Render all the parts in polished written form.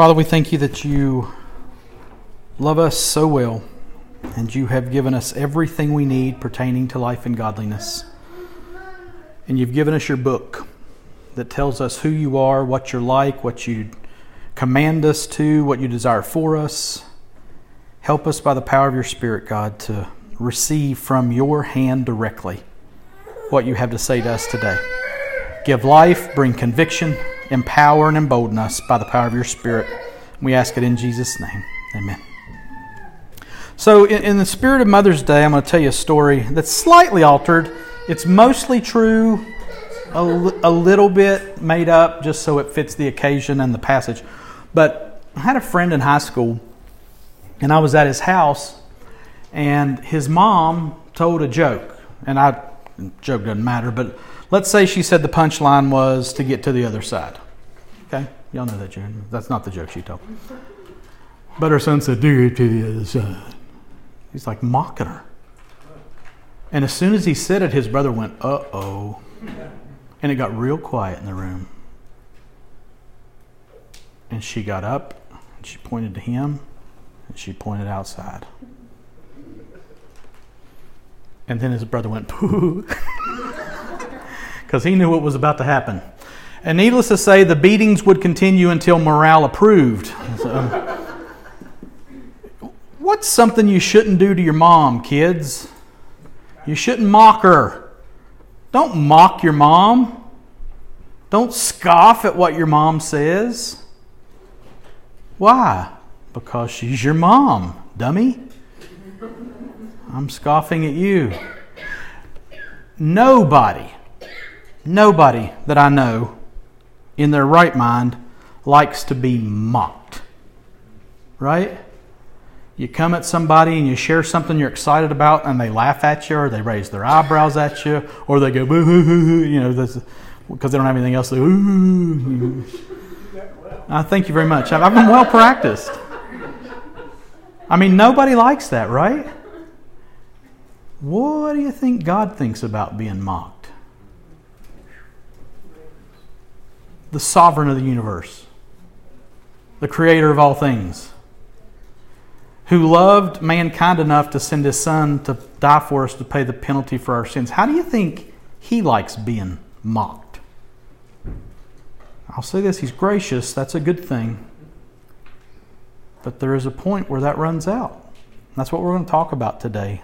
Father, we thank you that you love us so well, and you have given us everything we need pertaining to life and godliness. And you've given us your book that tells us who you are, what you're like, what you command us to, what you desire for us. Help us by the power of your Spirit, God, to receive from your hand directly what you have to say to us today. Give life, bring conviction, empower and embolden us by the power of your Spirit. We ask it in Jesus' name. Amen. So in the spirit of Mother's Day, I'm going to tell you a story that's slightly altered. It's mostly true, a little bit made up just so it fits the occasion and the passage. But I had a friend in high school, and I was at his house, and his mom told a joke. And joke doesn't matter, but let's say she said the punchline was to get to the other side. Okay? Y'all know that, June. That's not the joke she told. But her son said, do it to the other side. He's like mocking her. And as soon as he said it, his brother went, uh-oh. And it got real quiet in the room. And she got up, and she pointed to him, and she pointed outside. And then his brother went, pooh. Because he knew what was about to happen. And needless to say, the beatings would continue until morale approved. So, what's something you shouldn't do to your mom, kids? You shouldn't mock her. Don't mock your mom. Don't scoff at what your mom says. Why? Because she's your mom, dummy. I'm scoffing at you. Nobody that I know in their right mind likes to be mocked, right? You come at somebody and you share something you're excited about and they laugh at you or they raise their eyebrows at you or they go boo hoo hoo hoo, you know, because they don't have anything else to do. Ooh. Thank you very much. I've been well practiced. I mean, nobody likes that, right? What do you think God thinks about being mocked? The sovereign of the universe, the creator of all things, who loved mankind enough to send his son to die for us to pay the penalty for our sins. How do you think he likes being mocked? I'll say this, he's gracious, that's a good thing. But there is a point where that runs out. That's what we're going to talk about today.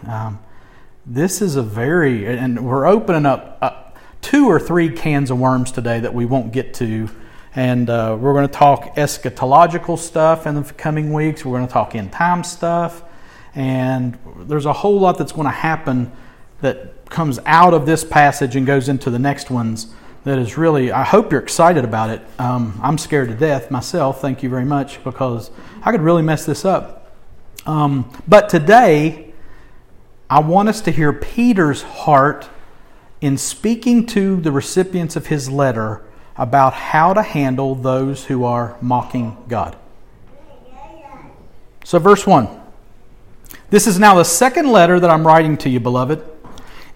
This is and we're opening up 2 or 3 cans of worms today that we won't get to. And we're going to talk eschatological stuff in the coming weeks. We're going to talk end time stuff. And there's a whole lot that's going to happen that comes out of this passage and goes into the next ones that is really, I hope you're excited about it. I'm scared to death myself, thank you very much, because I could really mess this up. But today, I want us to hear Peter's heart in speaking to the recipients of his letter about how to handle those who are mocking God. So verse 1. This is now the second letter that I'm writing to you, beloved.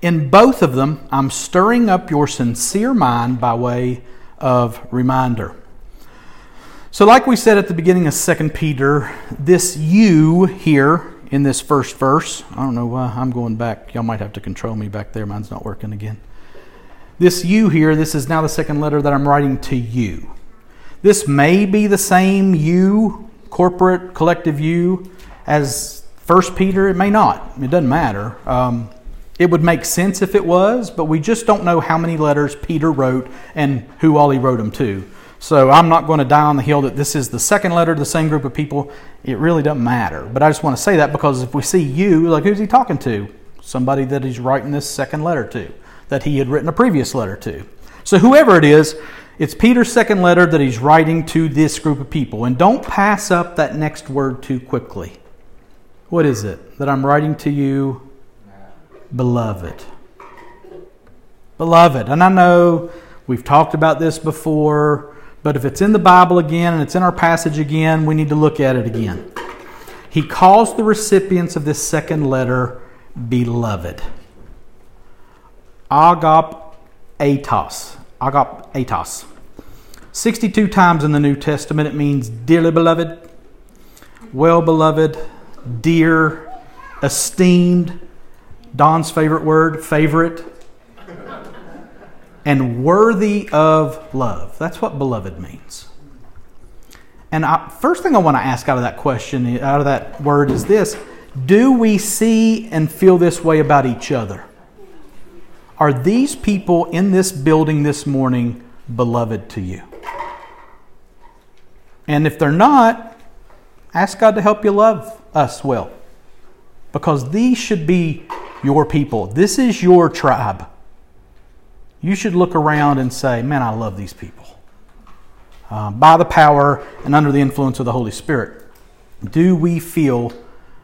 In both of them, I'm stirring up your sincere mind by way of reminder. So like we said at the beginning of 2 Peter, this you here in this first verse, I don't know why I'm going back. Y'all might have to control me back there. Mine's not working again. This you here, this is now the second letter that I'm writing to you. This may be the same you, corporate, collective you, as 1 Peter. It may not. It doesn't matter. It would make sense if it was, but we just don't know how many letters Peter wrote and who all he wrote them to. So I'm not going to die on the hill that this is the second letter to the same group of people. It really doesn't matter. But I just want to say that because if we see you, like who's he talking to? Somebody that he's writing this second letter to, that he had written a previous letter to. So whoever it is, it's Peter's second letter that he's writing to this group of people. And don't pass up that next word too quickly. What is it? That I'm writing to you, beloved. Beloved. And I know we've talked about this before. But if it's in the Bible again and it's in our passage again, we need to look at it again. He calls the recipients of this second letter beloved. Agapaitos. 62 times in the New Testament it means dearly beloved, well beloved, dear, esteemed, Don's favorite word, favorite, and worthy of love. That's what beloved means. And first thing I want to ask out of that question, out of that word, is this: do we see and feel this way about each other? Are these people in this building this morning beloved to you? And if they're not, ask God to help you love us well. Because these should be your people. This is your tribe. You should look around and say, man, I love these people. By the power and under the influence of the Holy Spirit, do we feel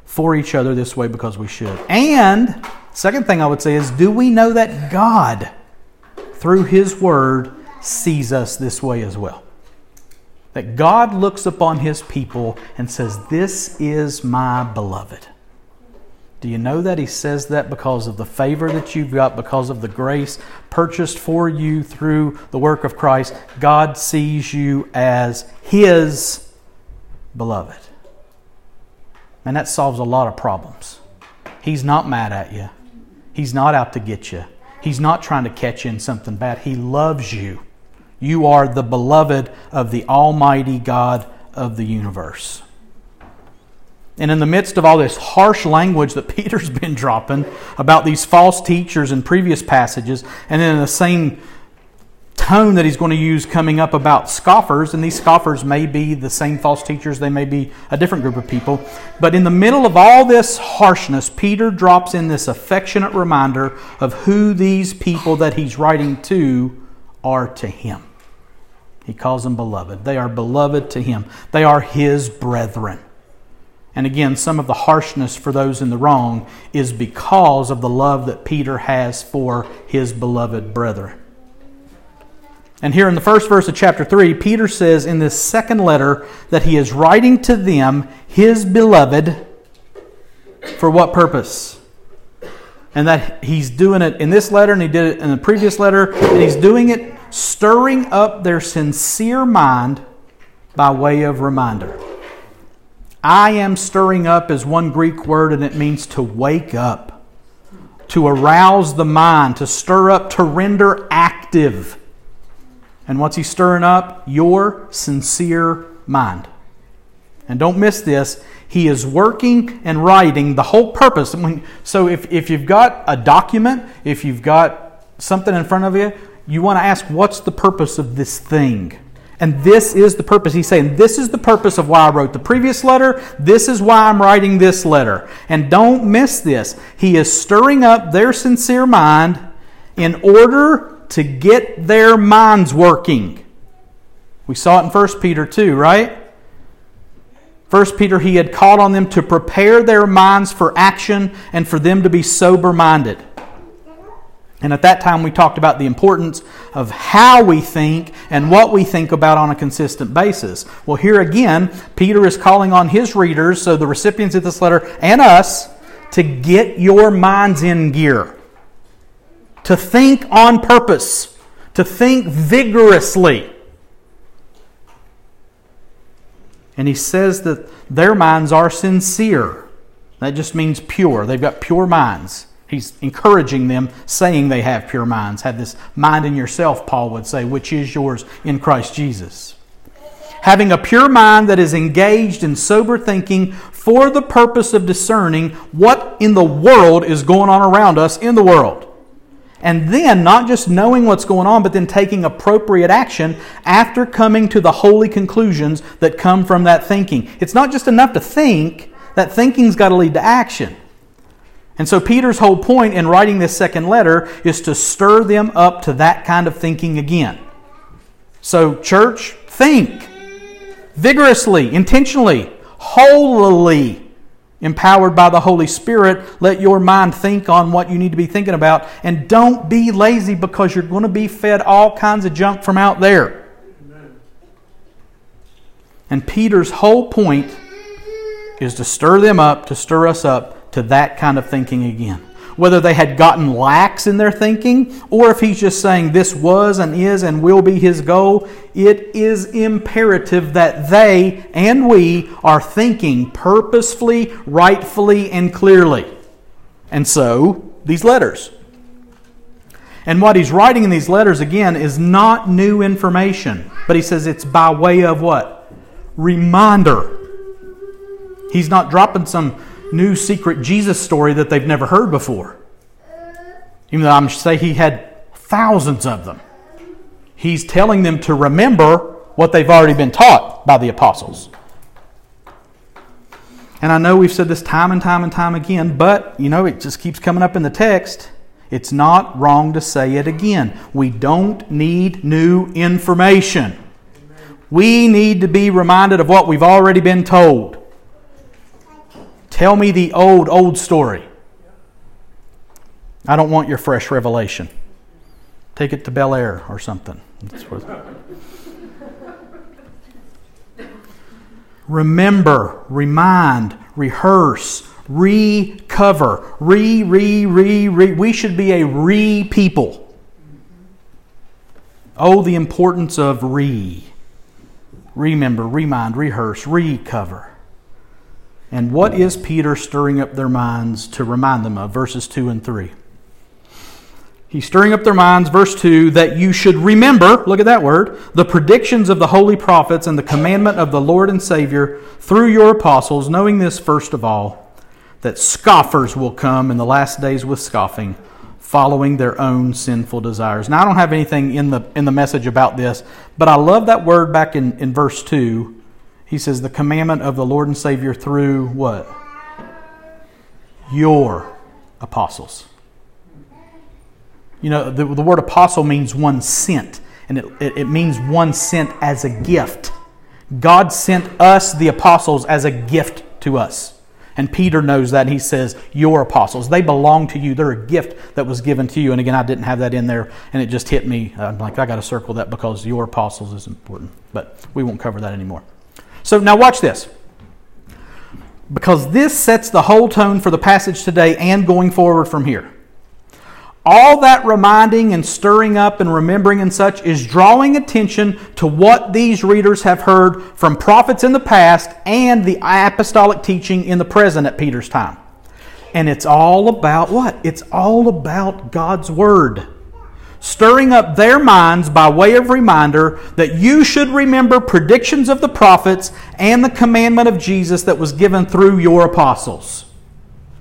for each other this way? Because we should. And second thing I would say is, do we know that God, through His Word, sees us this way as well? That God looks upon His people and says, this is my beloved. Do you know that He says that because of the favor that you've got, because of the grace purchased for you through the work of Christ? God sees you as His beloved. And that solves a lot of problems. He's not mad at you. He's not out to get you. He's not trying to catch you in something bad. He loves you. You are the beloved of the Almighty God of the universe. And in the midst of all this harsh language that Peter's been dropping about these false teachers in previous passages, and then in the same tone that he's going to use coming up about scoffers, and these scoffers may be the same false teachers, they may be a different group of people, but in the middle of all this harshness, Peter drops in this affectionate reminder of who these people that he's writing to are to him. He calls them beloved. They are beloved to him. They are his brethren. And again, some of the harshness for those in the wrong is because of the love that Peter has for his beloved brethren. And here in the first verse of chapter 3, Peter says in this second letter that he is writing to them, his beloved, for what purpose? And that he's doing it in this letter, and he did it in the previous letter, and he's doing it stirring up their sincere mind by way of reminder. I am stirring up is one Greek word, and it means to wake up, to arouse the mind, to stir up, to render active. And what's he stirring up? Your sincere mind. And don't miss this. He is working and writing the whole purpose. So if you've got a document, if you've got something in front of you, you want to ask, what's the purpose of this thing? And this is the purpose. He's saying, this is the purpose of why I wrote the previous letter. This is why I'm writing this letter. And don't miss this. He is stirring up their sincere mind in order to get their minds working. We saw it in 1 Peter 2, right? 1 Peter, he had called on them to prepare their minds for action and for them to be sober-minded. And at that time we talked about the importance of how we think and what we think about on a consistent basis. Well, here again, Peter is calling on his readers, so the recipients of this letter and us, to get your minds in gear. To think on purpose. To think vigorously. And he says that their minds are sincere. That just means pure. They've got pure minds. He's encouraging them, saying they have pure minds. Have this mind in yourself, Paul would say, which is yours in Christ Jesus. Having a pure mind that is engaged in sober thinking for the purpose of discerning what in the world is going on around us in the world. And then, not just knowing what's going on, but then taking appropriate action after coming to the holy conclusions that come from that thinking. It's not just enough to think. That thinking's got to lead to action. And so Peter's whole point in writing this second letter is to stir them up to that kind of thinking again. So, church, think. Vigorously, intentionally, holily. Empowered by the Holy Spirit, let your mind think on what you need to be thinking about. And don't be lazy, because you're going to be fed all kinds of junk from out there. Amen. And Peter's whole point is to stir them up, to stir us up to that kind of thinking again. whether they had gotten lax in their thinking, or if he's just saying this was and is and will be his goal, it is imperative that they and we are thinking purposefully, rightfully, and clearly. And so, these letters. And what he's writing in these letters, again, is not new information. But he says it's by way of what? Reminder. He's not dropping some new secret Jesus story that they've never heard before. Even though I'm saying he had thousands of them. He's telling them to remember what they've already been taught by the apostles. And I know we've said this time and time and time again, but, it just keeps coming up in the text. It's not wrong to say it again. We don't need new information. We need to be reminded of what we've already been told. Tell me the old story. I don't want your fresh revelation. Take it to Bel Air or something. Remember, remind, rehearse, recover, re. We should be a re people. Oh, the importance of re. Remember, remind, rehearse, recover. And what is Peter stirring up their minds to remind them of? Verses 2 and 3. He's stirring up their minds, verse 2, that you should remember, look at that word, the predictions of the holy prophets and the commandment of the Lord and Savior through your apostles, knowing this first of all, that scoffers will come in the last days with scoffing, following their own sinful desires. Now, I don't have anything in the message about this, but I love that word back in verse 2. He says, the commandment of the Lord and Savior through what? Your apostles. The word apostle means one sent, and it means one sent as a gift. God sent us, the apostles, as a gift to us. And Peter knows that, and he says, your apostles, they belong to you. They're a gift that was given to you. And again, I didn't have that in there, and it just hit me. I'm like, I got to circle that because your apostles is important. But we won't cover that anymore. So now watch this. Because this sets the whole tone for the passage today and going forward from here. All that reminding and stirring up and remembering and such is drawing attention to what these readers have heard from prophets in the past and the apostolic teaching in the present at Peter's time. And it's all about what? It's all about God's Word. Stirring up their minds by way of reminder that you should remember predictions of the prophets and the commandment of Jesus that was given through your apostles.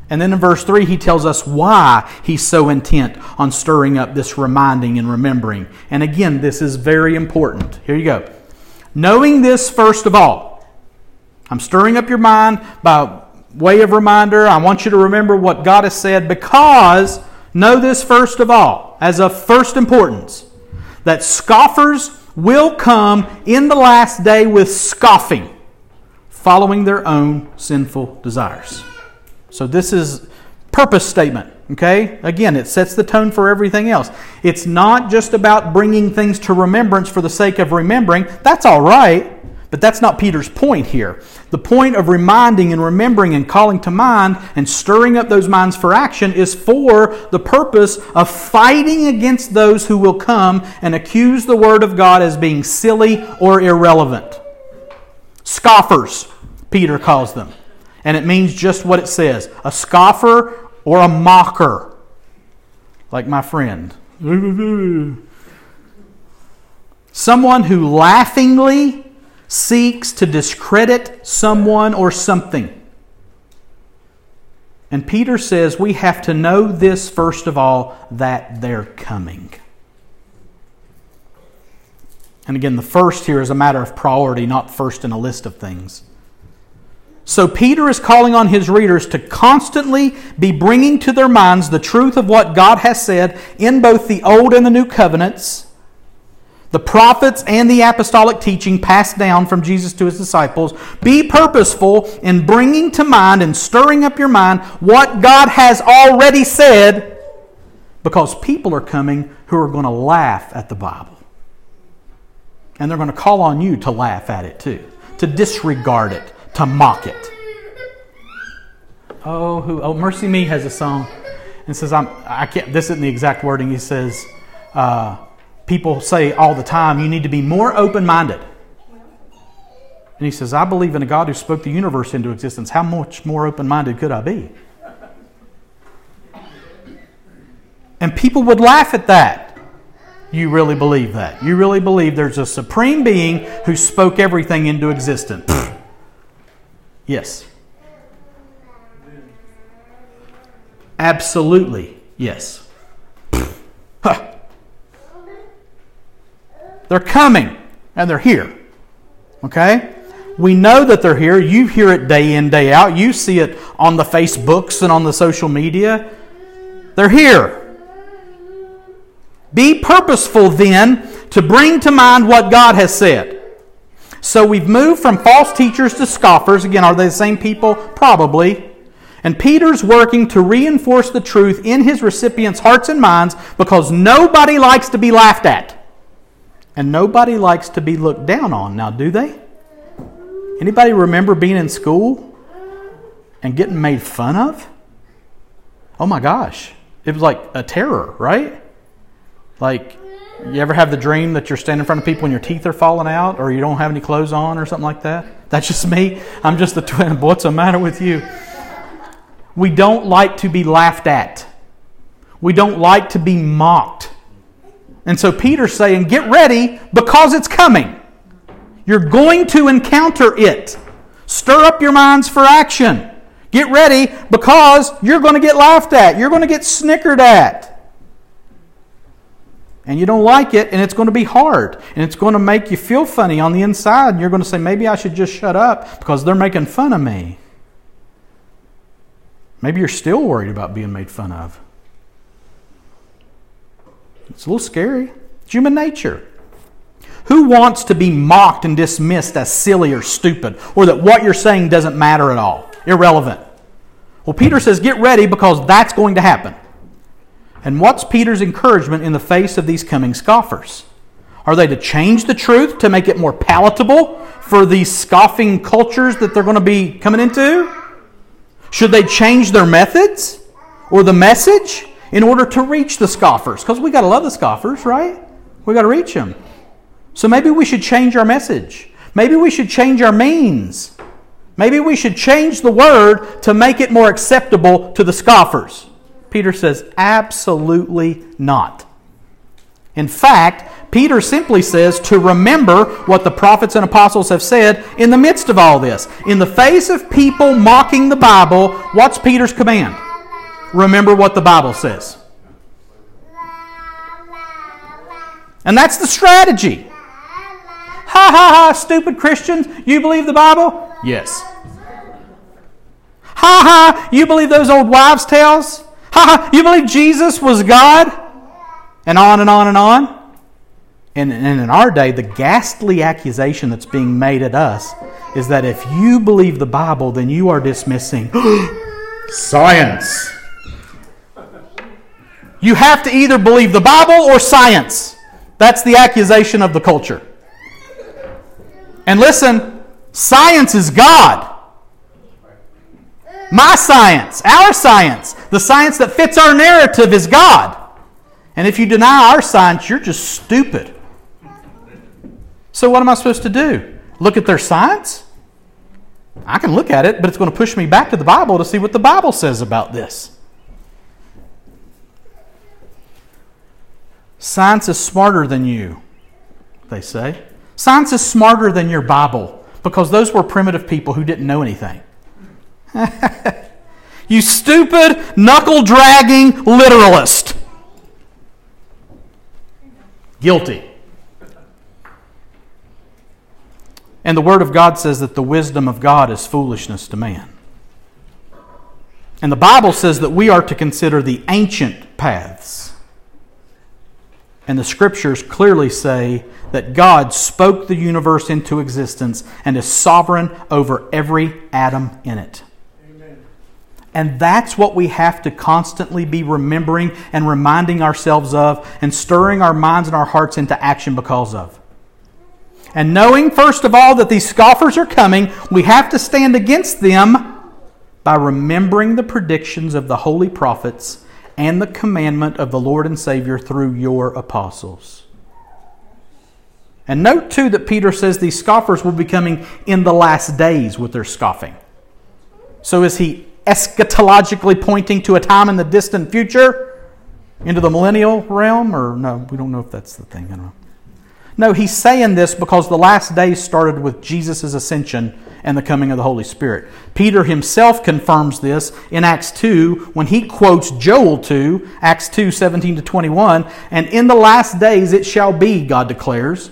And then in verse 3, he tells us why he's so intent on stirring up this reminding and remembering. And again, this is very important. Here you go. Knowing this first of all. I'm stirring up your mind by way of reminder. I want you to remember what God has said because, know this first of all, as of first importance, that scoffers will come in the last day with scoffing, following their own sinful desires. So this is purpose statement, okay? Again, it sets the tone for everything else. It's not just about bringing things to remembrance for the sake of remembering. That's all right, but that's not Peter's point here. The point of reminding and remembering and calling to mind and stirring up those minds for action is for the purpose of fighting against those who will come and accuse the Word of God as being silly or irrelevant. Scoffers, Peter calls them. And it means just what it says. A scoffer or a mocker. Like my friend. Someone who laughingly seeks to discredit someone or something. And Peter says we have to know this first of all, that they're coming. And again, the first here is a matter of priority, not first in a list of things. So Peter is calling on his readers to constantly be bringing to their minds the truth of what God has said in both the Old and the New Covenants, the prophets and the apostolic teaching passed down from Jesus to His disciples. Be purposeful in bringing to mind and stirring up your mind what God has already said, because people are coming who are going to laugh at the Bible. And they're going to call on you to laugh at it too, to disregard it. To mock it. Oh, mercy me has a song. and says, I can't, this isn't the exact wording. He says, people say all the time, you need to be more open-minded. And he says, I believe in a God who spoke the universe into existence. How much more open-minded could I be? And people would laugh at that. You really believe that? You really believe there's a supreme being who spoke everything into existence? Yes. Absolutely, yes. Huh. They're coming, and they're here. Okay? We know that they're here. You hear it day in, day out. You see it on the Facebooks and on the social media. They're here. Be purposeful then to bring to mind what God has said. So we've moved from false teachers to scoffers. Again, are they the same people? Probably. And Peter's working to reinforce the truth in his recipients' hearts and minds, because nobody likes to be laughed at. And nobody likes to be looked down on. Now, do they? Anybody remember being in school and getting made fun of? Oh my gosh. It was like a terror, right? Like, you ever have the dream that you're standing in front of people and your teeth are falling out, or you don't have any clothes on or something like that? That's just me. I'm just the twin. What's the matter with you? We don't like to be laughed at. We don't like to be mocked. And so Peter's saying, get ready, because it's coming. You're going to encounter it. Stir up your minds for action. Get ready, because you're going to get laughed at. You're going to get snickered at. And you don't like it, and it's going to be hard. And it's going to make you feel funny on the inside. And you're going to say, maybe I should just shut up because they're making fun of me. Maybe you're still worried about being made fun of. It's a little scary. It's human nature. Who wants to be mocked and dismissed as silly or stupid, or that what you're saying doesn't matter at all? Irrelevant. Well, Peter says, get ready, because that's going to happen. And what's Peter's encouragement in the face of these coming scoffers? Are they to change the truth to make it more palatable for these scoffing cultures that they're going to be coming into? Should they change their methods or the message in order to reach the scoffers? Because we got to love the scoffers, right? We got to reach them. So maybe we should change our message. Maybe we should change our means. Maybe we should change the word to make it more acceptable to the scoffers. Peter says, absolutely not. In fact, Peter simply says to remember what the prophets and apostles have said in the midst of all this. In the face of people mocking the Bible, what's Peter's command? Remember what the Bible says. And that's the strategy. Ha ha ha, stupid Christians, you believe the Bible? Yes. Ha ha, you believe those old wives' tales? Ha ha, you believe Jesus was God? And on and on and on. And in our day, the ghastly accusation that's being made at us is that if you believe the Bible, then you are dismissing science. You have to either believe the Bible or science. That's the accusation of the culture. And listen, science is God. My science, our science, the science that fits our narrative is God. And if you deny our science, you're just stupid. So what am I supposed to do? Look at their science? I can look at it, but it's going to push me back to the Bible to see what the Bible says about this. Science is smarter than you, they say. Science is smarter than your Bible, because those were primitive people who didn't know anything. You stupid, knuckle-dragging literalist. Guilty. And the Word of God says that the wisdom of God is foolishness to man. And the Bible says that we are to consider the ancient paths. And the Scriptures clearly say that God spoke the universe into existence and is sovereign over every atom in it. Amen. And that's what we have to constantly be remembering and reminding ourselves of, and stirring our minds and our hearts into action because of. And knowing, first of all, that these scoffers are coming, we have to stand against them by remembering the predictions of the holy prophets and the commandment of the Lord and Savior through your apostles. And note too that Peter says these scoffers will be coming in the last days with their scoffing. So is he eschatologically pointing to a time in the distant future, into the millennial realm? Or no, we don't know if that's the thing. I don't know. No, he's saying this because the last days started with Jesus' ascension and the coming of the Holy Spirit. Peter himself confirms this in Acts 2 when he quotes Joel 2, Acts 2, 17 to 21. And in the last days it shall be, God declares,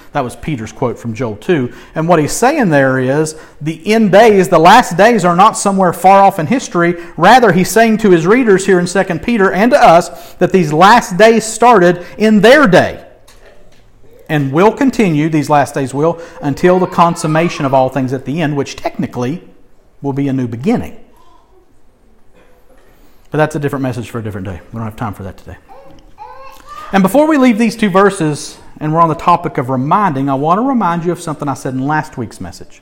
That was Peter's quote from Joel 2. And what he's saying there is the end days, the last days, are not somewhere far off in history. Rather, he's saying to his readers here in 2 Peter and to us that these last days started in their day and will continue, these last days will, until the consummation of all things at the end, which technically will be a new beginning. But that's a different message for a different day. We don't have time for that today. And before we leave these two verses, and we're on the topic of reminding, I want to remind you of something I said in last week's message.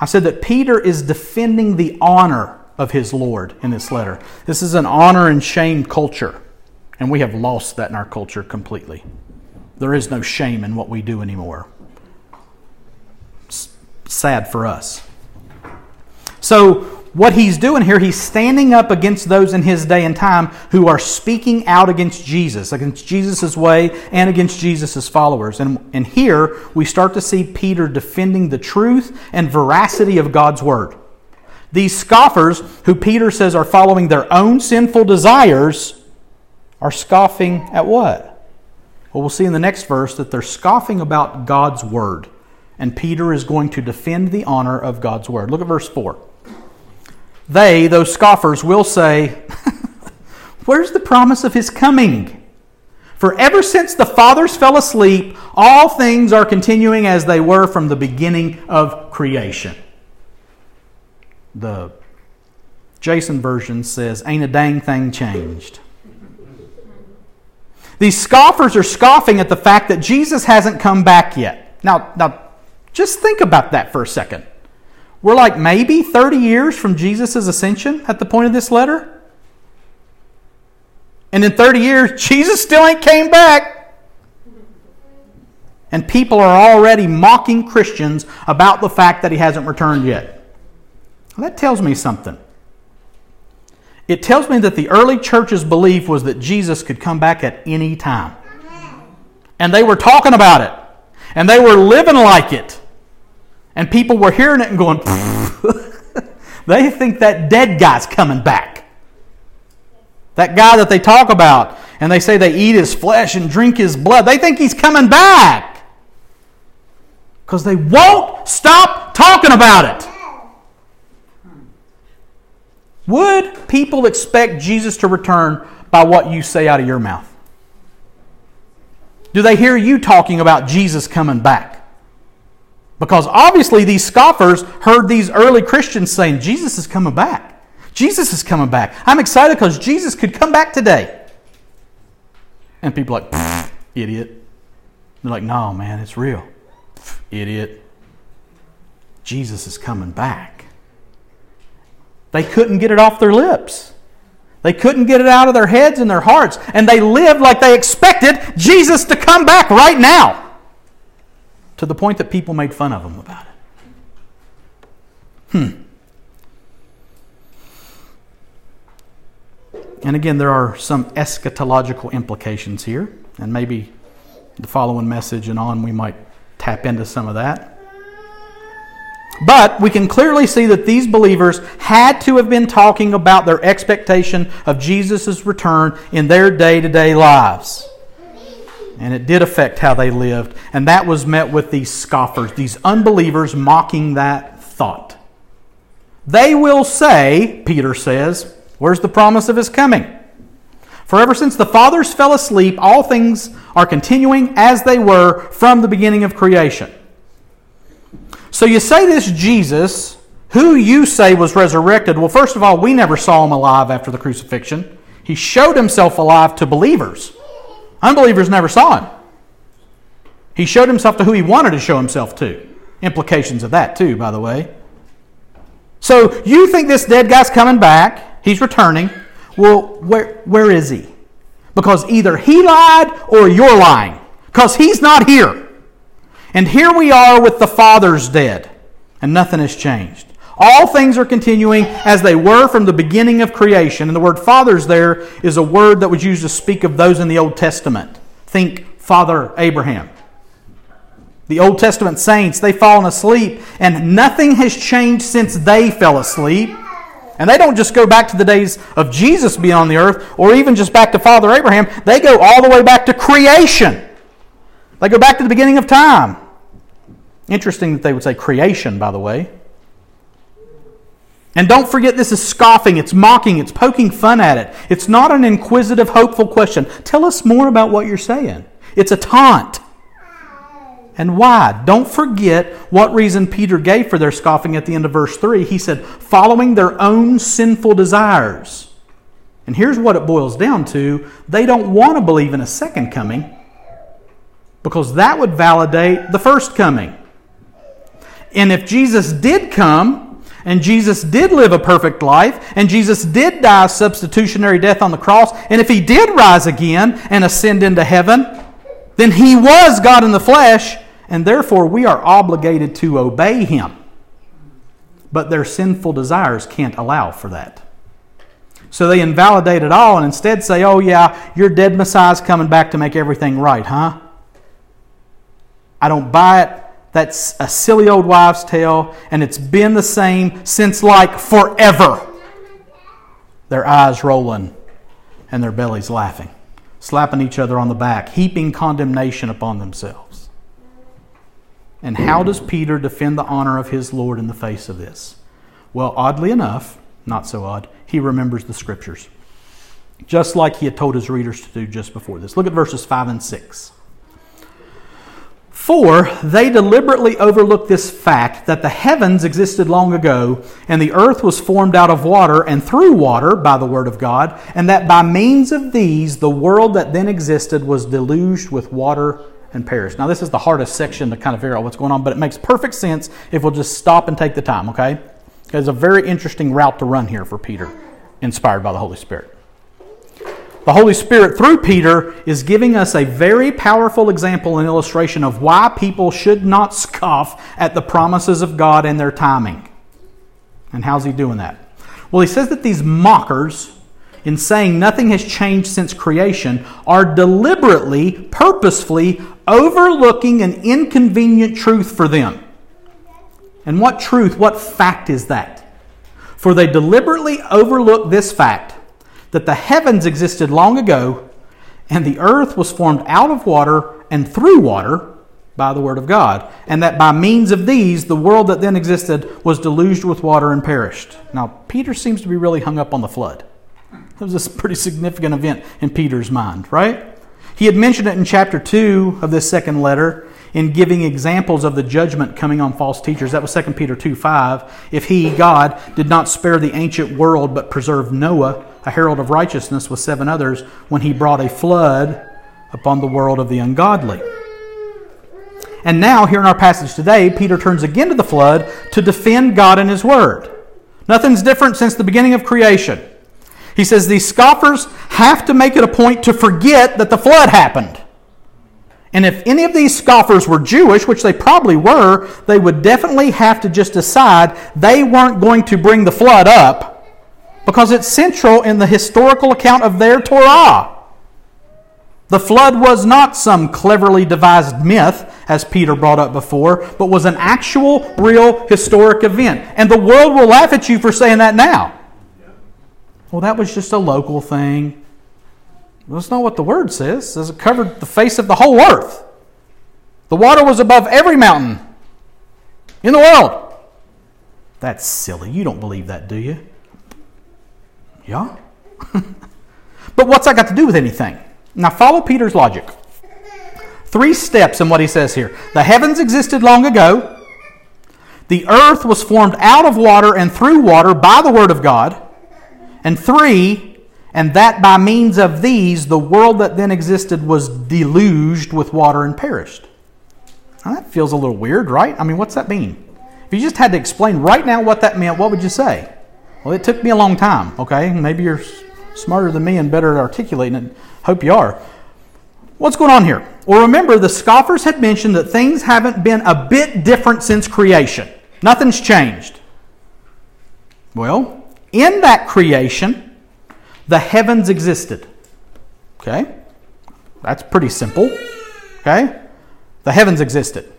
I said that Peter is defending the honor of his Lord in this letter. This is an honor and shame culture, and we have lost that in our culture completely. There is no shame in what we do anymore. It's sad for us. So what he's doing here, he's standing up against those in his day and time who are speaking out against Jesus' way, and against Jesus' followers. And here we start to see Peter defending the truth and veracity of God's Word. These scoffers, who Peter says are following their own sinful desires, are scoffing at what? Well, we'll see in the next verse that they're scoffing about God's Word. And Peter is going to defend the honor of God's Word. Look at verse 4. They, those scoffers, will say, where's the promise of His coming? For ever since the fathers fell asleep, all things are continuing as they were from the beginning of creation. The Jason version says, ain't a dang thing changed. These scoffers are scoffing at the fact that Jesus hasn't come back yet. Now, just think about that for a second. We're like maybe 30 years from Jesus' ascension at the point of this letter. And in 30 years, Jesus still ain't came back. And people are already mocking Christians about the fact that He hasn't returned yet. Well, that tells me something. It tells me that the early church's belief was that Jesus could come back at any time. And they were talking about it. And they were living like it. And people were hearing it and going, they think that dead guy's coming back. That guy that they talk about, and they say they eat his flesh and drink his blood, they think he's coming back. Because they won't stop talking about it. Would people expect Jesus to return by what you say out of your mouth? Do they hear you talking about Jesus coming back? Because obviously these scoffers heard these early Christians saying, Jesus is coming back. Jesus is coming back. I'm excited because Jesus could come back today. And people are like, idiot. They're like, no, man, it's real. Idiot. Jesus is coming back. They couldn't get it off their lips. They couldn't get it out of their heads and their hearts. And they lived like they expected Jesus to come back right now, to the point that people made fun of them about it. And again, there are some eschatological implications here, and maybe the following message and on we might tap into some of that. But we can clearly see that these believers had to have been talking about their expectation of Jesus' return in their day-to-day lives. And it did affect how they lived. And that was met with these scoffers, these unbelievers mocking that thought. They will say, Peter says, where's the promise of His coming? For ever since the fathers fell asleep, all things are continuing as they were from the beginning of creation. So you say this Jesus, who you say was resurrected. Well, first of all, we never saw him alive after the crucifixion. He showed himself alive to believers. Unbelievers never saw him. He showed himself to who he wanted to show himself to. Implications of that too, by the way. So you think this dead guy's coming back. He's returning. Well, where is he? Because either he lied or you're lying. Because he's not here. And here we are with the fathers dead. And nothing has changed. All things are continuing as they were from the beginning of creation. And the word fathers there is a word that was used to speak of those in the Old Testament. Think Father Abraham. The Old Testament saints, they've fallen asleep, and nothing has changed since they fell asleep. And they don't just go back to the days of Jesus being on the earth, or even just back to Father Abraham. They go all the way back to creation. They go back to the beginning of time. Interesting that they would say creation, by the way. And don't forget, this is scoffing, it's mocking, it's poking fun at it. It's not an inquisitive, hopeful question. Tell us more about what you're saying. It's a taunt. And why? Don't forget what reason Peter gave for their scoffing at the end of verse 3. He said, following their own sinful desires. And here's what it boils down to. They don't want to believe in a second coming because that would validate the first coming. And if Jesus did come, and Jesus did live a perfect life, and Jesus did die a substitutionary death on the cross, and if He did rise again and ascend into heaven, then He was God in the flesh, and therefore we are obligated to obey Him. But their sinful desires can't allow for that. So they invalidate it all and instead say, oh yeah, your dead Messiah's coming back to make everything right, huh? I don't buy it. That's a silly old wives' tale, and it's been the same since like forever. Their eyes rolling and their bellies laughing, slapping each other on the back, heaping condemnation upon themselves. And how does Peter defend the honor of his Lord in the face of this? Well, oddly enough, not so odd, he remembers the Scriptures, just like he had told his readers to do just before this. Look at verses 5 and 6. For they deliberately overlooked this fact that the heavens existed long ago, and the earth was formed out of water and through water by the word of God, and that by means of these the world that then existed was deluged with water and perished. Now this is the hardest section to kind of figure out what's going on, but it makes perfect sense if we'll just stop and take the time, okay? It's a very interesting route to run here for Peter, inspired by the Holy Spirit. The Holy Spirit, through Peter, is giving us a very powerful example and illustration of why people should not scoff at the promises of God and their timing. And how's he doing that? Well, he says that these mockers, in saying nothing has changed since creation, are deliberately, purposefully overlooking an inconvenient truth for them. And what truth, what fact is that? For they deliberately overlook this fact, that the heavens existed long ago, and the earth was formed out of water and through water by the word of God, and that by means of these, the world that then existed was deluged with water and perished. Now, Peter seems to be really hung up on the flood. It was a pretty significant event in Peter's mind, right? He had mentioned it in chapter 2 of this second letter in giving examples of the judgment coming on false teachers. That was 2 Peter 2:5. If he, God, did not spare the ancient world but preserved Noah, a herald of righteousness with 7 others, when he brought a flood upon the world of the ungodly. And now, here in our passage today, Peter turns again to the flood to defend God and His Word. Nothing's different since the beginning of creation. He says these scoffers have to make it a point to forget that the flood happened. And if any of these scoffers were Jewish, which they probably were, they would definitely have to just decide they weren't going to bring the flood up, because it's central in the historical account of their Torah. The flood was not some cleverly devised myth, as Peter brought up before, but was an actual, real, historic event. And the world will laugh at you for saying that now. Well, that was just a local thing. Well, that's not what the Word says. It says it covered the face of the whole earth. The water was above every mountain in the world. That's silly. You don't believe that, do you? Yeah. But what's that got to do with anything? Now follow Peter's logic. Three steps in what he says here. The heavens existed long ago. The earth was formed out of water and through water by the word of God. And three, and that by means of these, the world that then existed was deluged with water and perished. Now that feels a little weird, right? I mean, what's that mean? If you just had to explain right now what that meant, what would you say? Well, it took me a long time, okay? Maybe you're smarter than me and better at articulating it. Hope you are. What's going on here? Well, remember, the scoffers had mentioned that things haven't been a bit different since creation. Nothing's changed. Well, in that creation, the heavens existed. Okay? That's pretty simple. Okay? The heavens existed.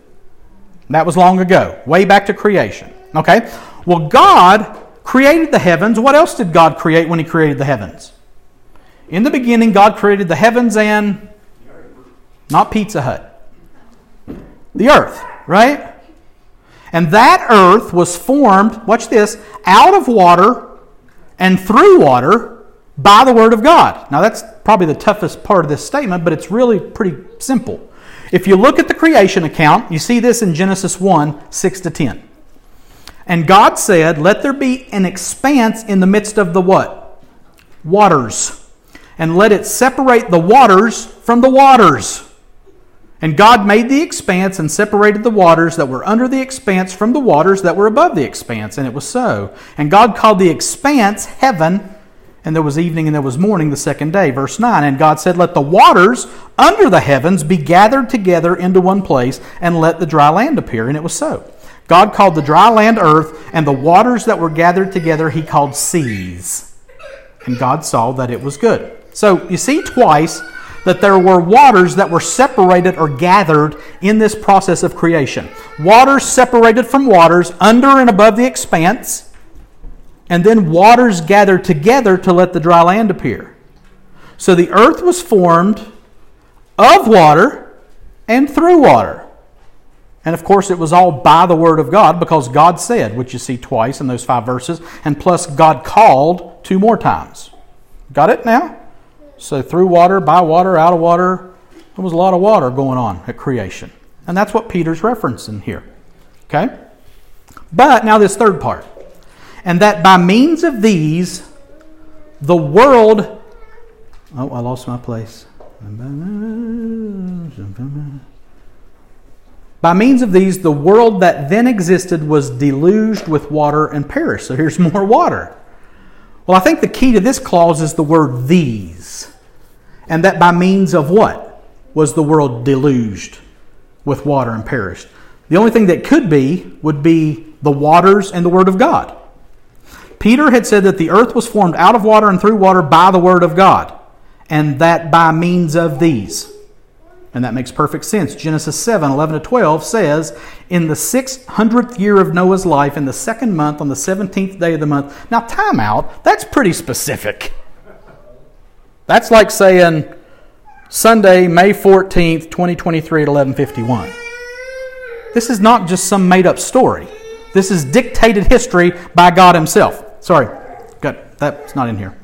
That was long ago, way back to creation. Okay? Well, God created the heavens. What else did God create when He created the heavens? In the beginning, God created the heavens and... not Pizza Hut. The earth, right? And that earth was formed, watch this, out of water and through water by the word of God. Now that's probably the toughest part of this statement, but it's really pretty simple. If you look at the creation account, you see this in Genesis 1, 6 to 10. And God said, let there be an expanse in the midst of the what? Waters. And let it separate the waters from the waters. And God made the expanse and separated the waters that were under the expanse from the waters that were above the expanse. And it was so. And God called the expanse heaven. And there was evening and there was morning the second day. Verse 9. And God said, let the waters under the heavens be gathered together into one place, and let the dry land appear. And it was so. God called the dry land earth, and the waters that were gathered together He called seas. And God saw that it was good. So you see twice that there were waters that were separated or gathered in this process of creation. Waters separated from waters under and above the expanse, and then waters gathered together to let the dry land appear. So the earth was formed of water and through water. And of course it was all by the word of God, because God said, which you see twice in those 5 verses, and plus God called 2 more times. Got it now? So through water, by water, out of water, there was a lot of water going on at creation. And that's what Peter's referencing here. Okay? But now this third part. And that by means of these, the world... oh, I lost my place. By means of these, the world that then existed was deluged with water and perished. So here's more water. Well, I think the key to this clause is the word these. And that by means of what was the world deluged with water and perished? The only thing that could be would be the waters and the word of God. Peter had said that the earth was formed out of water and through water by the word of God. And that by means of these. And that makes perfect sense. Genesis 7, 11 to 12 says, in the 600th year of Noah's life, in the 2nd month, on the 17th day of the month. Now, time out. That's pretty specific. That's like saying Sunday, May 14th, 2023 at 11:51. This is not just some made-up story. This is dictated history by God Himself. Sorry. Good. That's not in here.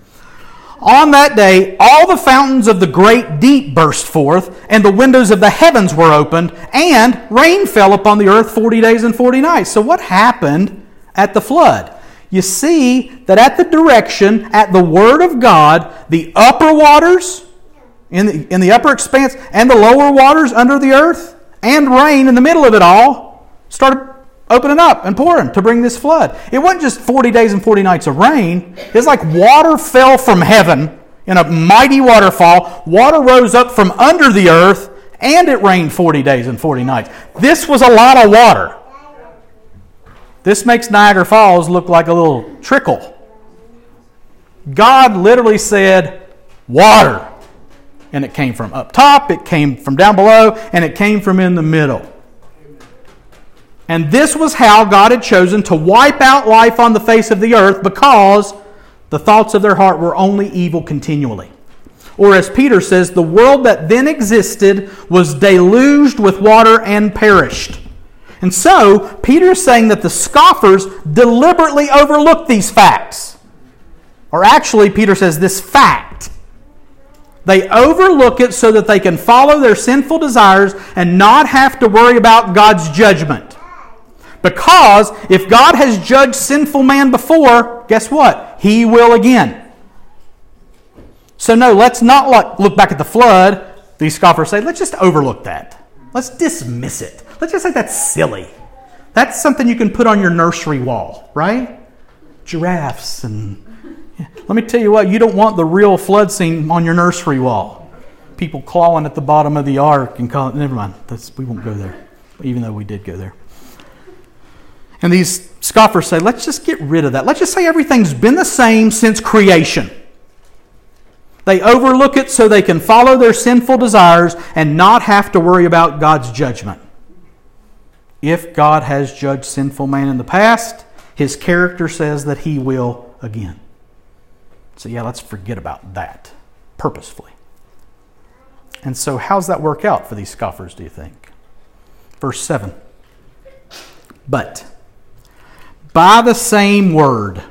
On that day, all the fountains of the great deep burst forth, and the windows of the heavens were opened, and rain fell upon the earth 40 days and 40 nights. So what happened at the flood? You see that at the direction, at the word of God, the upper waters in the upper expanse and the lower waters under the earth, and rain in the middle of it all, started opening up and pouring to bring this flood. It wasn't just 40 days and 40 nights of rain. It's like water fell from heaven in a mighty waterfall. Water rose up from under the earth, and it rained 40 days and 40 nights. This was a lot of water. This makes Niagara Falls look like a little trickle. God literally said, water. And it came from up top, it came from down below, and it came from in the middle. And this was how God had chosen to wipe out life on the face of the earth, because the thoughts of their heart were only evil continually. Or as Peter says, the world that then existed was deluged with water and perished. And so, Peter is saying that the scoffers deliberately overlooked these facts. Or actually, Peter says this fact. They overlook it so that they can follow their sinful desires and not have to worry about God's judgment. Because if God has judged sinful man before, guess what? He will again. So no, let's not look back at the flood. These scoffers say, let's just overlook that. Let's dismiss it. Let's just say that's silly. That's something you can put on your nursery wall, right? Giraffes and... Yeah. Let me tell you what, you don't want the real flood scene on your nursery wall. People clawing at the bottom of the ark and calling... Never mind, we won't go there, even though we did go there. And these scoffers say, let's just get rid of that. Let's just say everything's been the same since creation. They overlook it so they can follow their sinful desires and not have to worry about God's judgment. If God has judged sinful man in the past, His character says that He will again. So yeah, let's forget about that purposefully. And so how's that work out for these scoffers, do you think? Verse 7. But by the same word,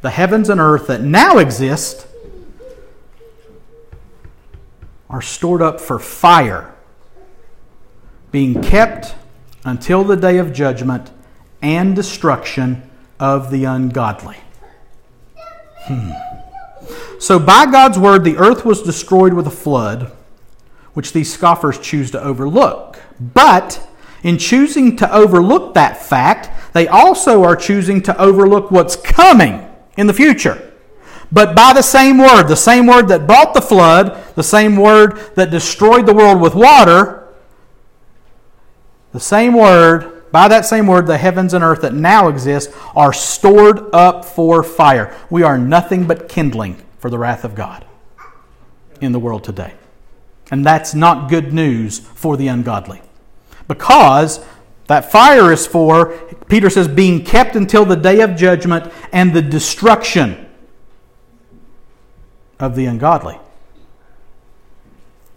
the heavens and earth that now exist are stored up for fire, being kept until the day of judgment and destruction of the ungodly. So by God's word, the earth was destroyed with a flood, which these scoffers choose to overlook. But in choosing to overlook that fact, they also are choosing to overlook what's coming in the future. But by the same word that brought the flood, the same word that destroyed the world with water, the same word, by that same word, the heavens and earth that now exist are stored up for fire. We are nothing but kindling for the wrath of God in the world today. And that's not good news for the ungodly. Because that fire is for, Peter says, being kept until the day of judgment and the destruction of the ungodly.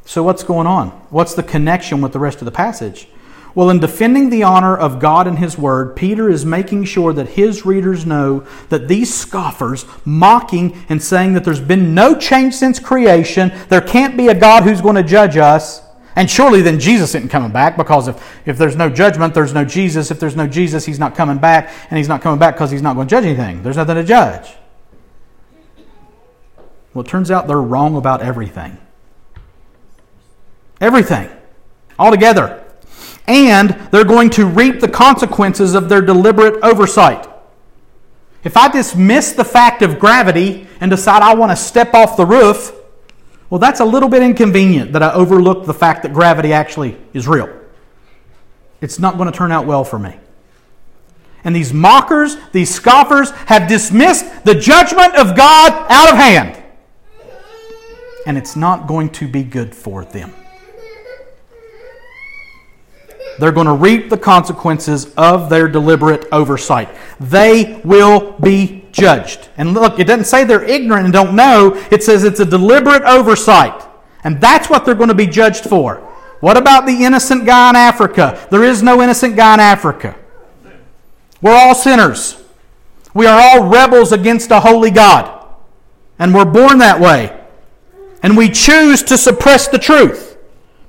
So what's going on? What's the connection with the rest of the passage? Well, in defending the honor of God and His Word, Peter is making sure that his readers know that these scoffers mocking and saying that there's been no change since creation, there can't be a God who's going to judge us, and surely then Jesus isn't coming back, because if there's no judgment, there's no Jesus. If there's no Jesus, He's not coming back, and He's not coming back because He's not going to judge anything. There's nothing to judge. Well, it turns out they're wrong about everything. Everything. Altogether. And they're going to reap the consequences of their deliberate oversight. If I dismiss the fact of gravity and decide I want to step off the roof, well, that's a little bit inconvenient that I overlook the fact that gravity actually is real. It's not going to turn out well for me. And these mockers, these scoffers, have dismissed the judgment of God out of hand. And it's not going to be good for them. They're going to reap the consequences of their deliberate oversight. They will be judged. And look, it doesn't say they're ignorant and don't know. It says it's a deliberate oversight. And that's what they're going to be judged for. What about the innocent guy in Africa? There is no innocent guy in Africa. We're all sinners. We are all rebels against a holy God. And we're born that way. And we choose to suppress the truth.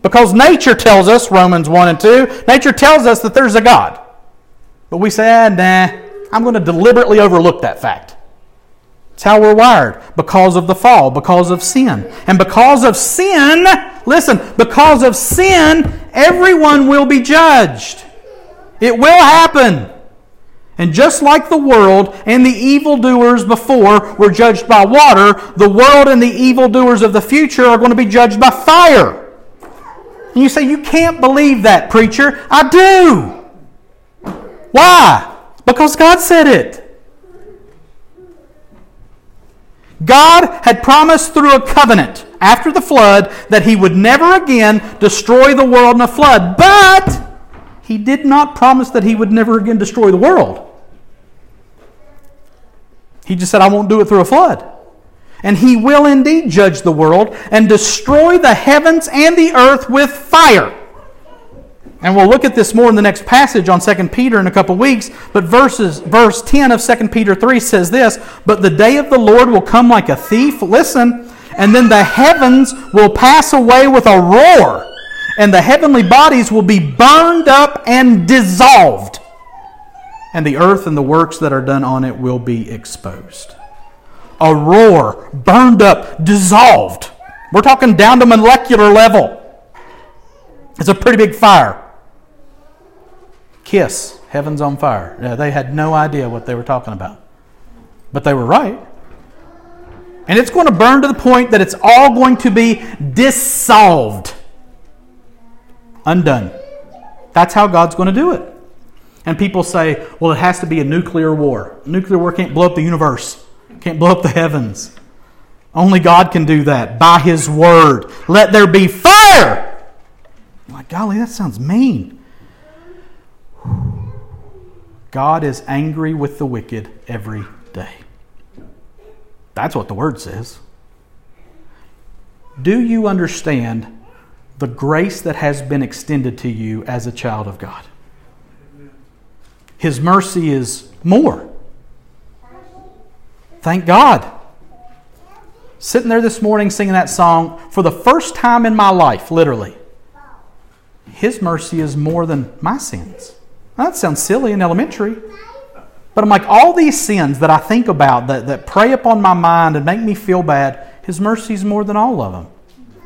Because nature tells us, Romans 1 and 2, nature tells us that there's a God. But we say, I'm going to deliberately overlook that fact. It's how we're wired. Because of the fall, because of sin. And because of sin, listen, because of sin, everyone will be judged. It will happen. And just like the world and the evildoers before were judged by water, the world and the evildoers of the future are going to be judged by fire. And you say, you can't believe that, preacher. I do. Why? Because God said it. God had promised through a covenant after the flood that He would never again destroy the world in a flood. But He did not promise that He would never again destroy the world. He just said, I won't do it through a flood. And He will indeed judge the world and destroy the heavens and the earth with fire. And we'll look at this more in the next passage on 2 Peter in a couple weeks. But verse 10 of 2 Peter 3 says this, But the day of the Lord will come like a thief. Listen, and then the heavens will pass away with a roar, and the heavenly bodies will be burned up and dissolved, and the earth and the works that are done on it will be exposed. A roar, burned up, dissolved. We're talking down to molecular level. It's a pretty big fire. Kiss, heaven's on fire. Yeah, they had no idea what they were talking about. But they were right. And it's going to burn to the point that it's all going to be dissolved. Undone. That's how God's going to do it. And people say, well, it has to be a nuclear war. Nuclear war can't blow up the universe. Can't blow up the heavens. Only God can do that by His Word. Let there be fire! My golly, that sounds mean. God is angry with the wicked every day. That's what the Word says. Do you understand the grace that has been extended to you as a child of God? His mercy is more. Thank God. Sitting there this morning singing that song, for the first time in my life, literally, His mercy is more than my sins. Now, that sounds silly and elementary, but I'm like, all these sins that I think about, that prey upon my mind and make me feel bad, His mercy is more than all of them.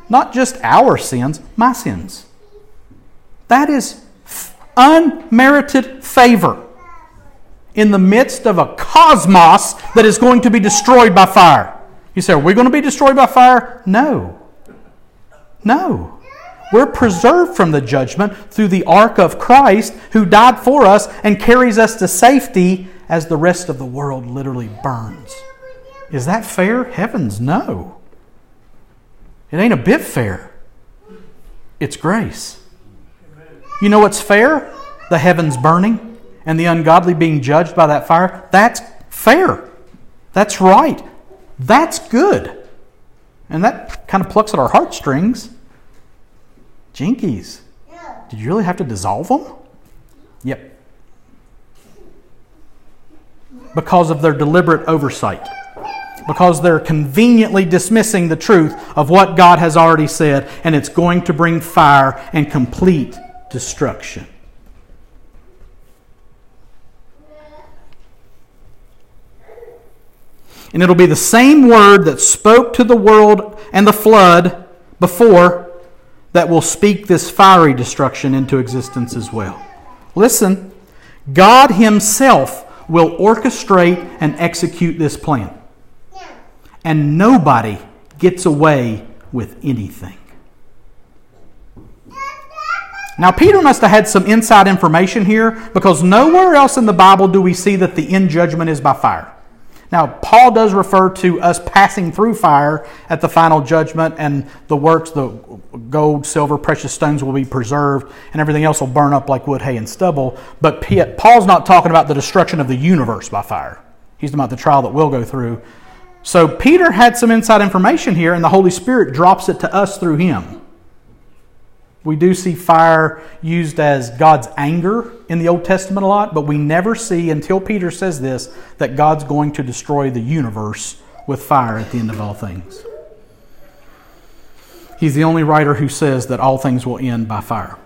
Not just our sins, my sins. That is unmerited favor in the midst of a cosmos that is going to be destroyed by fire. You say, are we going to be destroyed by fire? No. No. We're preserved from the judgment through the ark of Christ, who died for us and carries us to safety as the rest of the world literally burns. Is that fair? Heavens, no. It ain't a bit fair. It's grace. You know what's fair? The heavens burning and the ungodly being judged by that fire. That's fair. That's right. That's good. And that kind of plucks at our heartstrings. Jinkies. Did you really have to dissolve them? Yep. Because of their deliberate oversight. Because they're conveniently dismissing the truth of what God has already said, and it's going to bring fire and complete destruction. And it'll be the same word that spoke to the world and the flood before that will speak this fiery destruction into existence as well. Listen, God Himself will orchestrate and execute this plan. And nobody gets away with anything. Now, Peter must have had some inside information here, because nowhere else in the Bible do we see that the end judgment is by fire. Now, Paul does refer to us passing through fire at the final judgment, and the works, the gold, silver, precious stones will be preserved, and everything else will burn up like wood, hay, and stubble. But Paul's not talking about the destruction of the universe by fire. He's talking about the trial that we'll go through. So Peter had some inside information here, and the Holy Spirit drops it to us through him. We do see fire used as God's anger in the Old Testament a lot, but we never see, until Peter says this, that God's going to destroy the universe with fire at the end of all things. He's the only writer who says that all things will end by fire.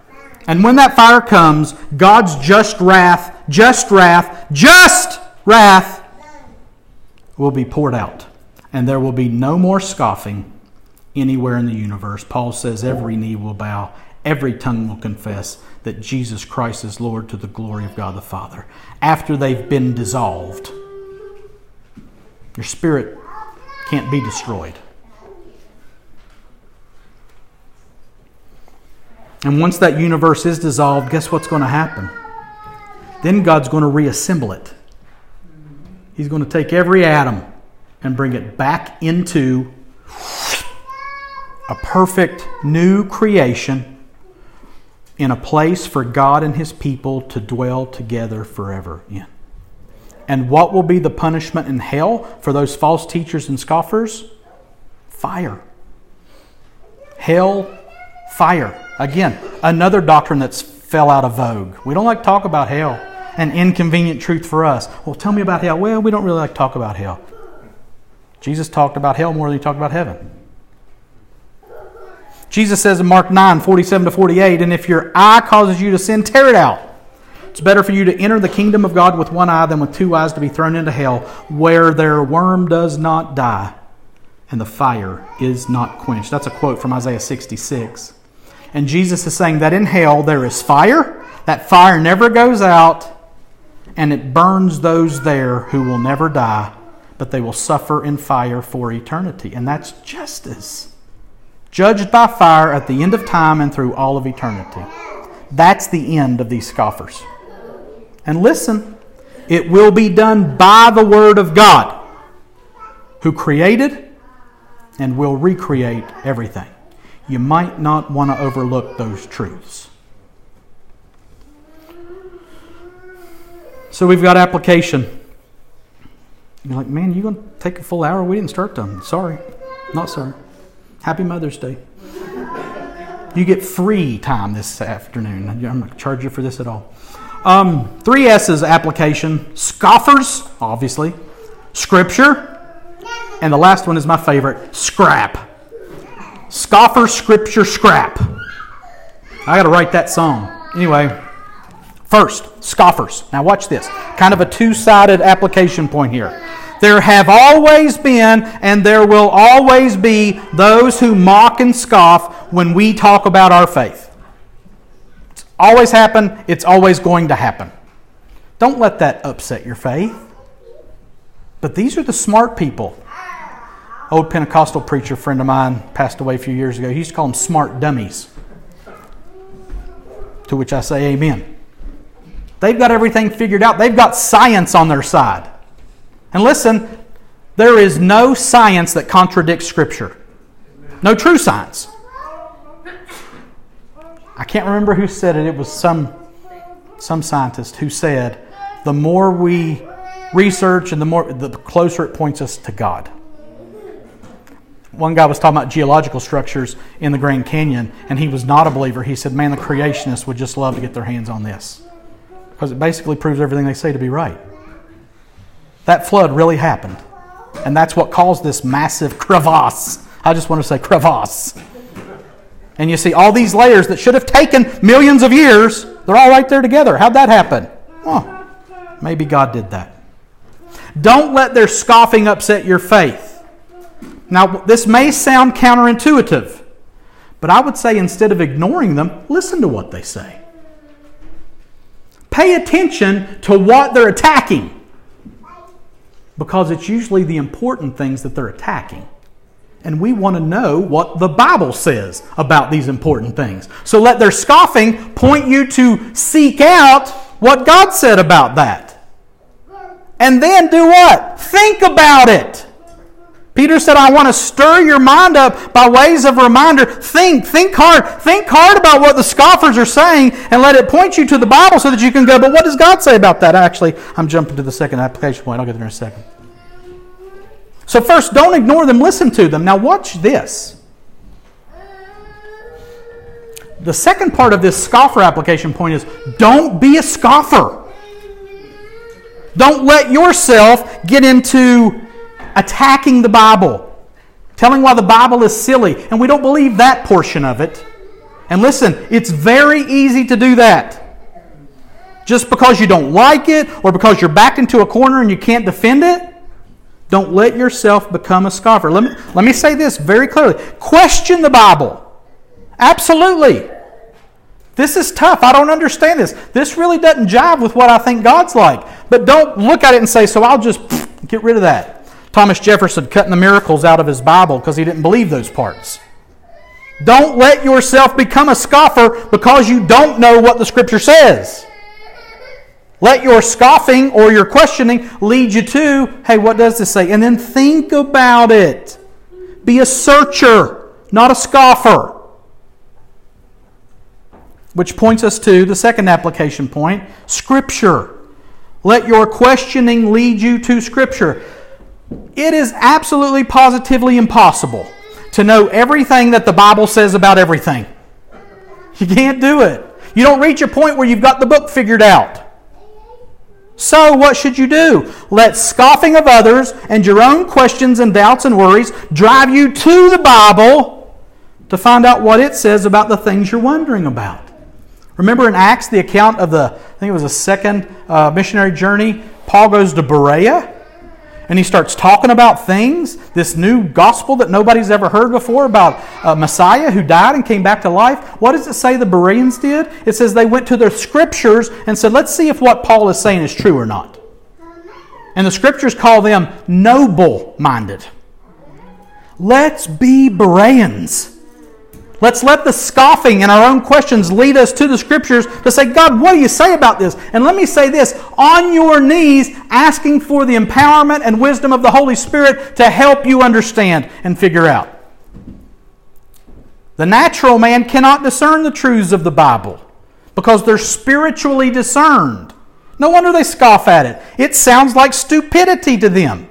And when that fire comes, God's just wrath will be poured out. And there will be no more scoffing anywhere in the universe. Paul says every knee will bow, every tongue will confess that Jesus Christ is Lord, to the glory of God the Father. After they've been dissolved, your spirit can't be destroyed. And once that universe is dissolved, guess what's going to happen? Then God's going to reassemble it. He's going to take every atom and bring it back into a perfect new creation in a place for God and His people to dwell together forever in. And what will be the punishment in hell for those false teachers and scoffers? Fire. Hell, fire. Again, another doctrine that's fell out of vogue. We don't like to talk about hell. An inconvenient truth for us. Well, tell me about hell. Well, we don't really like to talk about hell. Jesus talked about hell more than He talked about heaven. Jesus says in Mark 9, 47-48, "And if your eye causes you to sin, tear it out. It's better for you to enter the kingdom of God with one eye than with two eyes to be thrown into hell, where their worm does not die and the fire is not quenched." That's a quote from Isaiah 66. And Jesus is saying that in hell there is fire. That fire never goes out, and it burns those there who will never die, but they will suffer in fire for eternity. And that's justice. Judged by fire at the end of time and through all of eternity. That's the end of these scoffers. And listen, it will be done by the word of God, who created and will recreate everything. You might not want to overlook those truths. So we've got application. You're like, man, you're going to take a full hour? We didn't start them. Sorry. Not sorry. Happy Mother's Day. You get free time this afternoon. I'm not going to charge you for this at all. Three S's application. Scoffers, obviously. Scripture. And the last one is my favorite. Scrap. Scoffer, scripture, scrap. I got to write that song. Anyway, first, scoffers. Now watch this. Kind of a two-sided application point here. There have always been and there will always be those who mock and scoff when we talk about our faith. It's always happened. It's always going to happen. Don't let that upset your faith. But these are the smart people. Old Pentecostal preacher friend of mine passed away a few years ago. He used to call them smart dummies. To which I say amen. They've got everything figured out. They've got science on their side. And listen, there is no science that contradicts Scripture. No true science. I can't remember who said it. It was some scientist who said, the more we research and the closer it points us to God. One guy was talking about geological structures in the Grand Canyon, and he was not a believer. He said, man, the creationists would just love to get their hands on this, because it basically proves everything they say to be right. That flood really happened, and that's what caused this massive crevasse. I just want to say crevasse. And you see all these layers that should have taken millions of years, they're all right there together. How'd that happen? Oh, maybe God did that. Don't let their scoffing upset your faith. Now, this may sound counterintuitive, but I would say instead of ignoring them, listen to what they say. Pay attention to what they're attacking, because it's usually the important things that they're attacking. And we want to know what the Bible says about these important things. So let their scoffing point you to seek out what God said about that. And then do what? Think about it. Peter said, I want to stir your mind up by ways of reminder. Think hard. Think hard about what the scoffers are saying, and let it point you to the Bible so that you can go, but what does God say about that? Actually, I'm jumping to the second application point. I'll get there in a second. So first, don't ignore them. Listen to them. Now watch this. The second part of this scoffer application point is, don't be a scoffer. Don't let yourself get into attacking the Bible, telling why the Bible is silly, and we don't believe that portion of it. And listen, it's very easy to do that. Just because you don't like it, or because you're backed into a corner and you can't defend it, don't let yourself become a scoffer. Let me say this very clearly. Question the Bible. Absolutely. This is tough. I don't understand this. This really doesn't jive with what I think God's like. But don't look at it and say, so I'll just get rid of that. Thomas Jefferson cutting the miracles out of his Bible because he didn't believe those parts. Don't let yourself become a scoffer because you don't know what the Scripture says. Let your scoffing or your questioning lead you to, hey, what does this say? And then think about it. Be a searcher, not a scoffer. Which points us to the second application point, Scripture. Let your questioning lead you to Scripture. It is absolutely positively impossible to know everything that the Bible says about everything. You can't do it. You don't reach a point where you've got the book figured out. So what should you do? Let scoffing of others and your own questions and doubts and worries drive you to the Bible to find out what it says about the things you're wondering about. Remember in Acts, the account of the, I think it was a second missionary journey, Paul goes to Berea, and he starts talking about things, this new gospel that nobody's ever heard before about Messiah who died and came back to life. What does it say the Bereans did? It says they went to their scriptures and said, let's see if what Paul is saying is true or not. And the scriptures call them noble-minded. Let's be Bereans. Let's let the scoffing and our own questions lead us to the Scriptures to say, God, what do you say about this? And let me say this, on your knees, asking for the empowerment and wisdom of the Holy Spirit to help you understand and figure out. The natural man cannot discern the truths of the Bible because they're spiritually discerned. No wonder they scoff at it. It sounds like stupidity to them.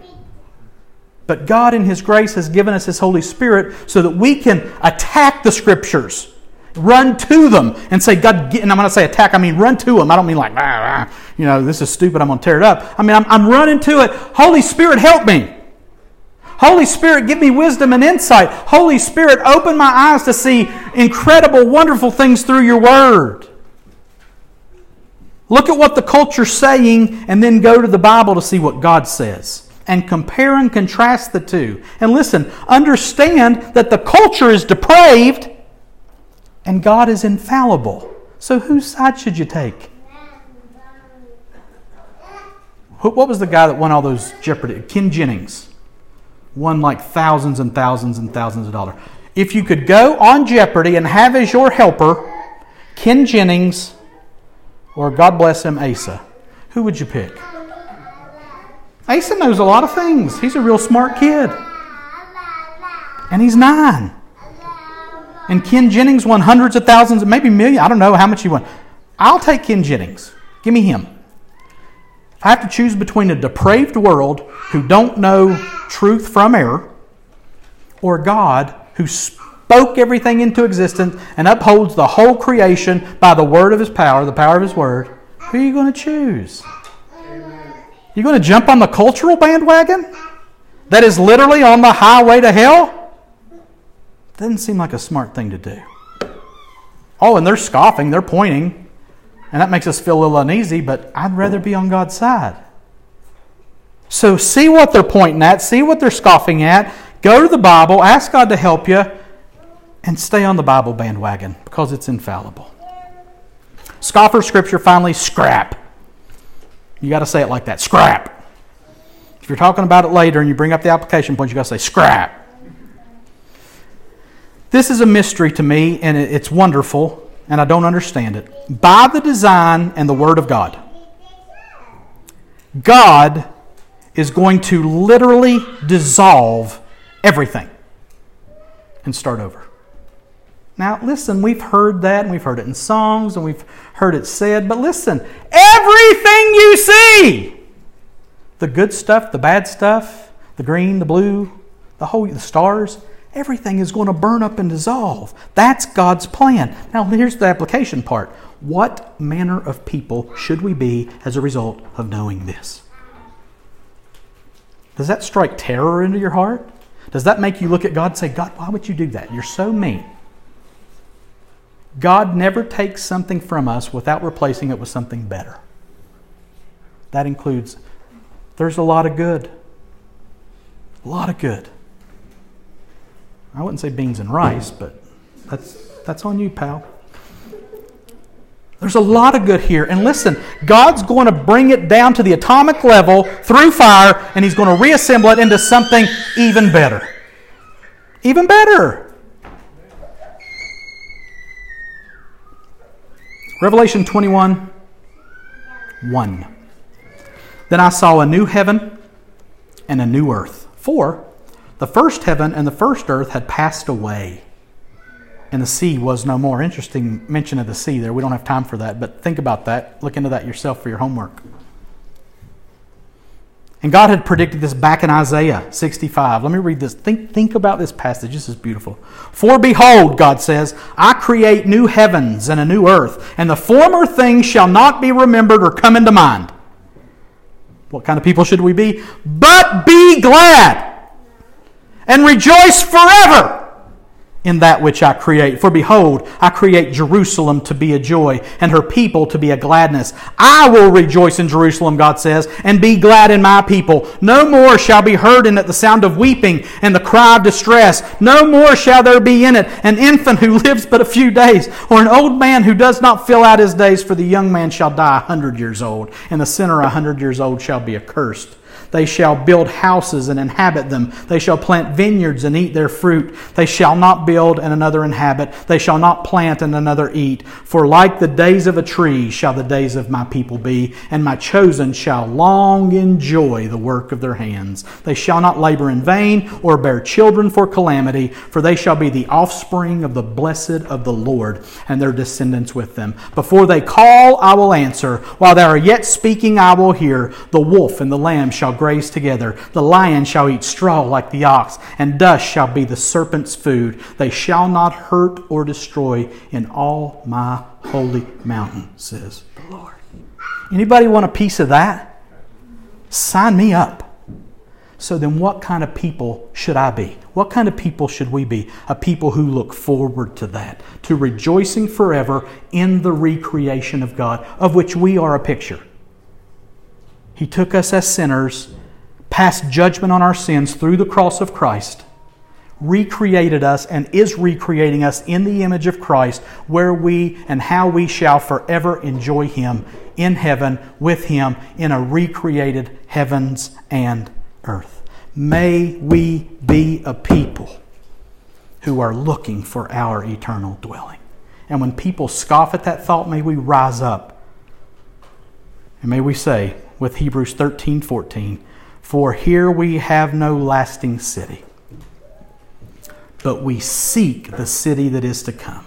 But God in His grace has given us His Holy Spirit so that we can attack the Scriptures, run to them and say, God, and I'm going to say attack, I mean run to them. I don't mean like, this is stupid, I'm going to tear it up. I mean, I'm running to it. Holy Spirit, help me. Holy Spirit, give me wisdom and insight. Holy Spirit, open my eyes to see incredible, wonderful things through your Word. Look at what the culture's saying and then go to the Bible to see what God says. And compare and contrast the two. And listen, understand that the culture is depraved and God is infallible. So whose side should you take? What was the guy that won all those Jeopardy? Ken Jennings. Won like thousands and thousands and thousands of dollars. If you could go on Jeopardy and have as your helper Ken Jennings or God bless him, Asa, who would you pick? Asa knows a lot of things. He's a real smart kid. And he's 9. And Ken Jennings won hundreds of thousands, maybe millions. I don't know how much he won. I'll take Ken Jennings. Give me him. If I have to choose between a depraved world who don't know truth from error or God who spoke everything into existence and upholds the whole creation by the word of His power, the power of His word, who are you going to choose? You're going to jump on the cultural bandwagon that is literally on the highway to hell? Doesn't seem like a smart thing to do. Oh, and they're scoffing, they're pointing, and that makes us feel a little uneasy, but I'd rather be on God's side. So see what they're pointing at, see what they're scoffing at, go to the Bible, ask God to help you, and stay on the Bible bandwagon because it's infallible. Scoffer Scripture finally scrap. You got to say it like that. Scrap. If you're talking about it later and you bring up the application point, you got to say scrap. This is a mystery to me, and it's wonderful, and I don't understand it. By the design and the Word of God, God is going to literally dissolve everything and start over. Now, listen, we've heard that, and we've heard it in songs, and we've heard it said, but listen, everything you see, the good stuff, the bad stuff, the green, the blue, the stars, everything is going to burn up and dissolve. That's God's plan. Now, here's the application part. What manner of people should we be as a result of knowing this? Does that strike terror into your heart? Does that make you look at God and say, God, why would you do that? You're so mean. God never takes something from us without replacing it with something better. That includes, there's a lot of good. A lot of good. I wouldn't say beans and rice, but that's on you, pal. There's a lot of good here. And listen, God's going to bring it down to the atomic level through fire, and He's going to reassemble it into something even better. Even better. Revelation 21:1. Then I saw a new heaven and a new earth. For the first heaven and the first earth had passed away, and the sea was no more. Interesting mention of the sea there. We don't have time for that, but think about that. Look into that yourself for your homework. And God had predicted this back in Isaiah 65. Let me read this. Think about this passage. This is beautiful. For behold, God says, I create new heavens and a new earth, and the former things shall not be remembered or come into mind. What kind of people should we be? But be glad and rejoice forever in that which I create. For behold, I create Jerusalem to be a joy, and her people to be a gladness. I will rejoice in Jerusalem, God says, and be glad in my people. No more shall be heard in it the sound of weeping and the cry of distress. No more shall there be in it an infant who lives but a few days, or an old man who does not fill out his days, for the young man shall die 100 years old, and the sinner 100 years old shall be accursed. They shall build houses and inhabit them. They shall plant vineyards and eat their fruit. They shall not build and another inhabit. They shall not plant and another eat. For like the days of a tree shall the days of my people be, and my chosen shall long enjoy the work of their hands. They shall not labor in vain or bear children for calamity, for they shall be the offspring of the blessed of the Lord, and their descendants with them. Before they call, I will answer. While they are yet speaking, I will hear. The wolf and the lamb shall graze together. The lion shall eat straw like the ox, and dust shall be the serpent's food. They shall not hurt or destroy in all my holy mountain, says the Lord. Anybody want a piece of that? Sign me up. So then what kind of people should I be? What kind of people should we be? A people who look forward to that, to rejoicing forever in the recreation of God, of which we are a picture. He took us as sinners, passed judgment on our sins through the cross of Christ, recreated us, and is recreating us in the image of Christ, where we and how we shall forever enjoy Him in heaven with Him in a recreated heavens and earth. May we be a people who are looking for our eternal dwelling. And when people scoff at that thought, may we rise up and may we say, with Hebrews 13:14, for here we have no lasting city, but we seek the city that is to come.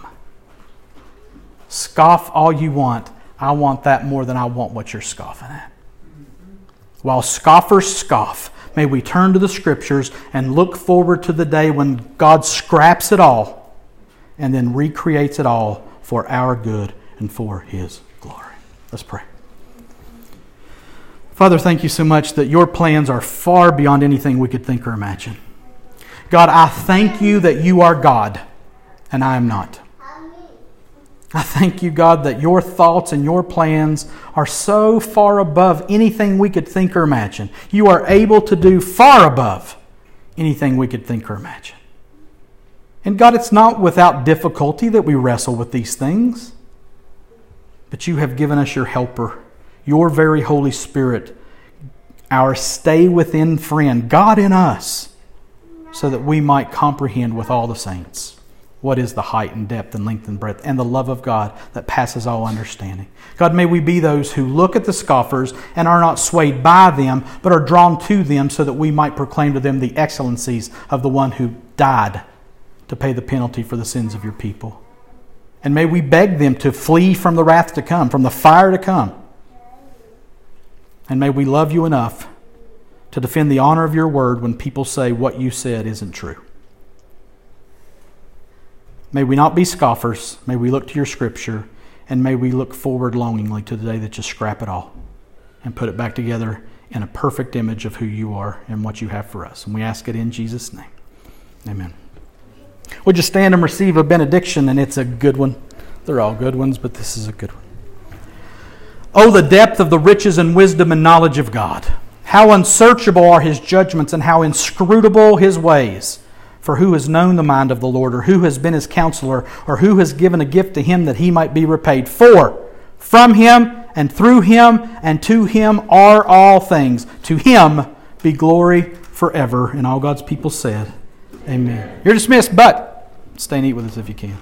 Scoff all you want. I want that more than I want what you're scoffing at. While scoffers scoff, may we turn to the Scriptures and look forward to the day when God scraps it all and then recreates it all for our good and for His glory. Let's pray. Father, thank you so much that your plans are far beyond anything we could think or imagine. God, I thank you that you are God and I am not. I thank you, God, that your thoughts and your plans are so far above anything we could think or imagine. You are able to do far above anything we could think or imagine. And God, it's not without difficulty that we wrestle with these things, but you have given us your helper, your very Holy Spirit, our stay within friend, God in us, so that we might comprehend with all the saints what is the height and depth and length and breadth and the love of God that passes all understanding. God, may we be those who look at the scoffers and are not swayed by them, but are drawn to them so that we might proclaim to them the excellencies of the one who died to pay the penalty for the sins of your people. And may we beg them to flee from the wrath to come, from the fire to come. And may we love you enough to defend the honor of your word when people say what you said isn't true. May we not be scoffers. May we look to your Scripture, and may we look forward longingly to the day that you scrap it all and put it back together in a perfect image of who you are and what you have for us. And we ask it in Jesus' name. Amen. We'll just stand and receive a benediction, and it's a good one. They're all good ones, but this is a good one. Oh, the depth of the riches and wisdom and knowledge of God. How unsearchable are His judgments and how inscrutable His ways. For who has known the mind of the Lord, or who has been His counselor, or who has given a gift to Him that He might be repaid? For from Him and through Him and to Him are all things. To Him be glory forever. And all God's people said, Amen. You're dismissed, but stay and eat with us if you can.